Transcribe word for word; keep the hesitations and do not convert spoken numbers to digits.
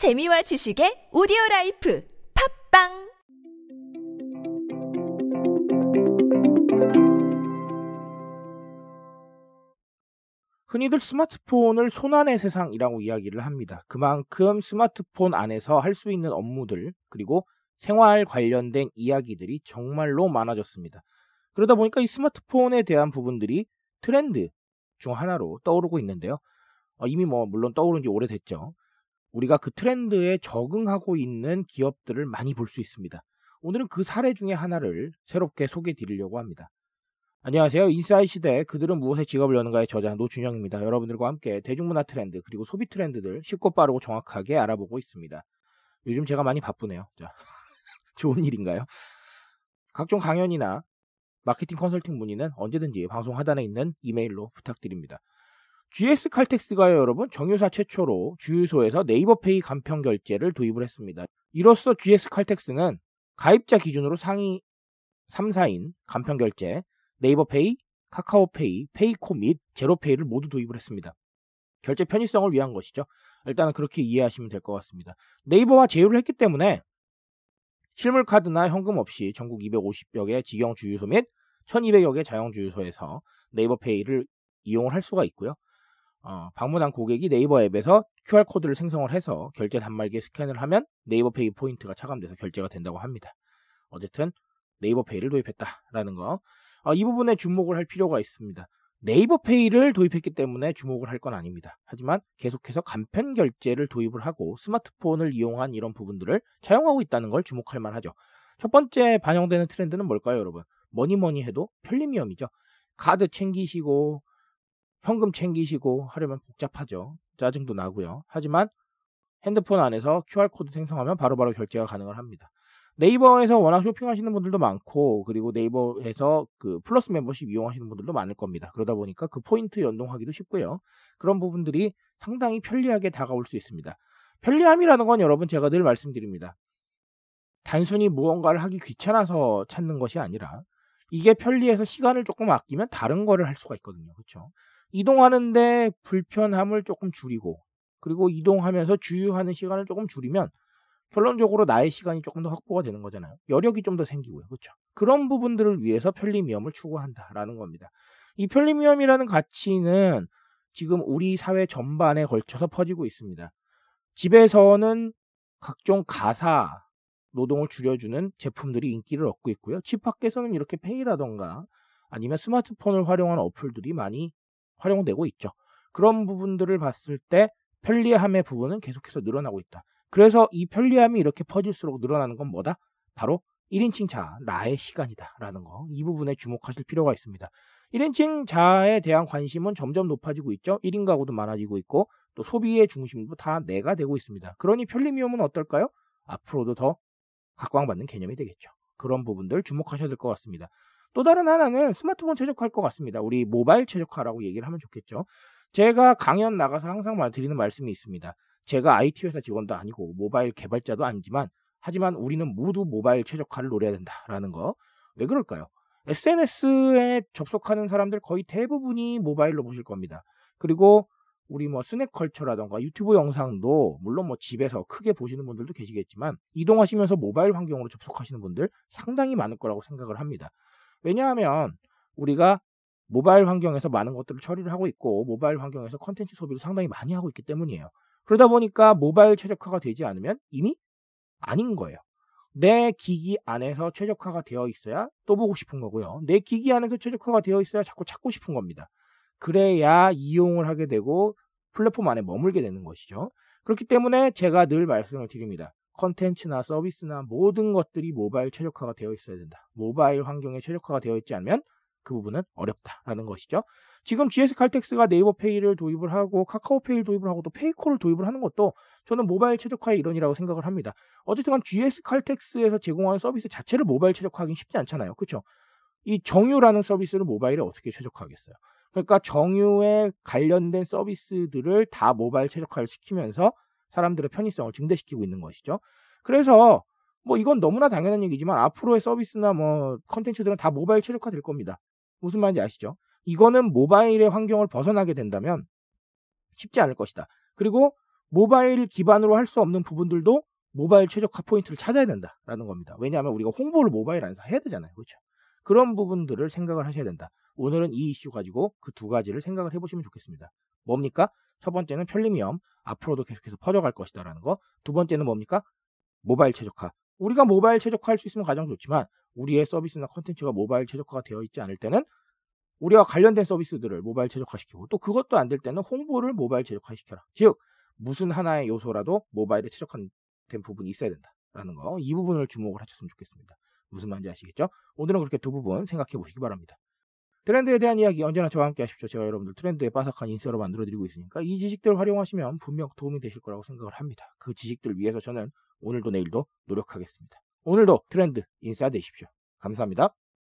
재미와 지식의 오디오라이프 팝빵! 흔히들 스마트폰을 손안의 세상이라고 이야기를 합니다. 그만큼 스마트폰 안에서 할 수 있는 업무들 그리고 생활 관련된 이야기들이 정말로 많아졌습니다. 그러다 보니까 이 스마트폰에 대한 부분들이 트렌드 중 하나로 떠오르고 있는데요. 어, 이미 뭐 물론 떠오른 지 오래됐죠. 우리가 그 트렌드에 적응하고 있는 기업들을 많이 볼 수 있습니다. 오늘은 그 사례 중에 하나를 새롭게 소개해 드리려고 합니다. 안녕하세요. 인사이트 시대 그들은 무엇에 직업을 여는가의 저자 노준영입니다. 여러분들과 함께 대중문화 트렌드 그리고 소비 트렌드들 쉽고 빠르고 정확하게 알아보고 있습니다. 요즘 제가 많이 바쁘네요. 자, 좋은 일인가요? 각종 강연이나 마케팅 컨설팅 문의는 언제든지 방송 하단에 있는 이메일로 부탁드립니다. 지에스 칼텍스가요, 여러분, 정유사 최초로 주유소에서 네이버페이 간편 결제를 도입을 했습니다. 이로써 지에스 칼텍스는 가입자 기준으로 상위 삼 사인 간편 결제, 네이버페이, 카카오페이, 페이코 및 제로페이를 모두 도입을 했습니다. 결제 편의성을 위한 것이죠. 일단은 그렇게 이해하시면 될 것 같습니다. 네이버와 제휴를 했기 때문에 실물 카드나 현금 없이 전국 이백오십여 개 직영 주유소 및 천이백여 개 자영 주유소에서 네이버페이를 이용을 할 수가 있고요. 어, 방문한 고객이 네이버 앱에서 큐알코드를 생성을 해서 결제 단말기에 스캔을 하면 네이버페이 포인트가 차감돼서 결제가 된다고 합니다. 어쨌든 네이버페이를 도입했다라는 거. 어, 이 부분에 주목을 할 필요가 있습니다. 네이버페이를 도입했기 때문에 주목을 할 건 아닙니다. 하지만 계속해서 간편 결제를 도입을 하고 스마트폰을 이용한 이런 부분들을 차용하고 있다는 걸 주목할 만하죠. 첫 번째 반영되는 트렌드는 뭘까요, 여러분? 뭐니뭐니 해도 편리미엄이죠. 카드 챙기시고 현금 챙기시고 하려면 복잡하죠. 짜증도 나고요. 하지만 핸드폰 안에서 큐알코드 생성하면 바로바로 결제가 가능을 합니다. 네이버에서 워낙 쇼핑하시는 분들도 많고 그리고 네이버에서 그 플러스 멤버십 이용하시는 분들도 많을 겁니다. 그러다 보니까 그 포인트 연동하기도 쉽고요. 그런 부분들이 상당히 편리하게 다가올 수 있습니다. 편리함이라는 건 여러분 제가 늘 말씀드립니다. 단순히 무언가를 하기 귀찮아서 찾는 것이 아니라 이게 편리해서 시간을 조금 아끼면 다른 거를 할 수가 있거든요. 그렇죠? 이동하는데 불편함을 조금 줄이고 그리고 이동하면서 주유하는 시간을 조금 줄이면 결론적으로 나의 시간이 조금 더 확보가 되는 거잖아요. 여력이 좀 더 생기고요. 그렇죠? 그런 부분들을 위해서 편리미엄을 추구한다라는 겁니다. 이 편리미엄이라는 가치는 지금 우리 사회 전반에 걸쳐서 퍼지고 있습니다. 집에서는 각종 가사 노동을 줄여주는 제품들이 인기를 얻고 있고요. 집 밖에서는 이렇게 페이라던가 아니면 스마트폰을 활용한 어플들이 많이 활용되고 있죠. 그런 부분들을 봤을 때 편리함의 부분은 계속해서 늘어나고 있다. 그래서 이 편리함이 이렇게 퍼질수록 늘어나는 건 뭐다? 바로 일 인칭 자, 나의 시간이다 라는 거. 이 부분에 주목하실 필요가 있습니다. 일 인칭 자에 대한 관심은 점점 높아지고 있죠. 일 인 가구도 많아지고 있고 또 소비의 중심도 다 내가 되고 있습니다. 그러니 편리미엄은 어떨까요? 앞으로도 더 각광받는 개념이 되겠죠. 그런 부분들 주목하셔야 될 것 같습니다. 또 다른 하나는 스마트폰 최적화할 것 같습니다. 우리 모바일 최적화라고 얘기를 하면 좋겠죠. 제가 강연 나가서 항상 드리는 말씀이 있습니다. 제가 아이티 회사 직원도 아니고 모바일 개발자도 아니지만 하지만 우리는 모두 모바일 최적화를 노려야 된다라는 거. 왜 그럴까요? 에스엔에스에 접속하는 사람들 거의 대부분이 모바일로 보실 겁니다. 그리고 우리 뭐 스낵컬처라던가 유튜브 영상도 물론 뭐 집에서 크게 보시는 분들도 계시겠지만 이동하시면서 모바일 환경으로 접속하시는 분들 상당히 많을 거라고 생각을 합니다. 왜냐하면 우리가 모바일 환경에서 많은 것들을 처리를 하고 있고 모바일 환경에서 컨텐츠 소비를 상당히 많이 하고 있기 때문이에요. 그러다 보니까 모바일 최적화가 되지 않으면 이미 아닌 거예요. 내 기기 안에서 최적화가 되어 있어야 또 보고 싶은 거고요. 내 기기 안에서 최적화가 되어 있어야 자꾸 찾고 싶은 겁니다. 그래야 이용을 하게 되고 플랫폼 안에 머물게 되는 것이죠. 그렇기 때문에 제가 늘 말씀을 드립니다. 컨텐츠나 서비스나 모든 것들이 모바일 최적화가 되어 있어야 된다. 모바일 환경에 최적화가 되어 있지 않으면 그 부분은 어렵다라는 것이죠. 지금 지에스 칼텍스가 네이버페이를 도입을 하고 카카오페이를 도입을 하고 또 페이코를 도입을 하는 것도 저는 모바일 최적화의 일원이라고 생각을 합니다. 어쨌든 지에스 칼텍스에서 제공하는 서비스 자체를 모바일 최적화하기는 쉽지 않잖아요. 그렇죠? 이 정유라는 서비스를 모바일에 어떻게 최적화하겠어요? 그러니까 정유에 관련된 서비스들을 다 모바일 최적화를 시키면서 사람들의 편의성을 증대시키고 있는 것이죠. 그래서 뭐 이건 너무나 당연한 얘기지만 앞으로의 서비스나 뭐 컨텐츠들은 다 모바일 최적화 될 겁니다. 무슨 말인지 아시죠? 이거는 모바일의 환경을 벗어나게 된다면 쉽지 않을 것이다. 그리고 모바일 기반으로 할 수 없는 부분들도 모바일 최적화 포인트를 찾아야 된다라는 겁니다. 왜냐하면 우리가 홍보를 모바일 안에서 해야 되잖아요. 그렇죠? 그런 부분들을 생각을 하셔야 된다. 오늘은 이 이슈 가지고 그 두 가지를 생각을 해보시면 좋겠습니다. 뭡니까? 첫 번째는 편리미엄, 앞으로도 계속해서 퍼져갈 것이다 라는 거. 두 번째는 뭡니까? 모바일 최적화. 우리가 모바일 최적화할 수 있으면 가장 좋지만 우리의 서비스나 컨텐츠가 모바일 최적화가 되어 있지 않을 때는 우리와 관련된 서비스들을 모바일 최적화시키고, 또 그것도 안 될 때는 홍보를 모바일 최적화시켜라. 즉 무슨 하나의 요소라도 모바일에 최적화된 부분이 있어야 된다라는 거. 이 부분을 주목을 하셨으면 좋겠습니다. 무슨 말인지 아시겠죠? 오늘은 그렇게 두 부분 생각해 보시기 바랍니다. 트렌드에 대한 이야기 언제나 저와 함께 하십시오. 제가 여러분들 트렌드에 빠삭한 인싸로 만들어드리고 있으니까 이 지식들을 활용하시면 분명 도움이 되실 거라고 생각을 합니다. 그 지식들 위해서 저는 오늘도 내일도 노력하겠습니다. 오늘도 트렌드 인싸 되십시오. 감사합니다.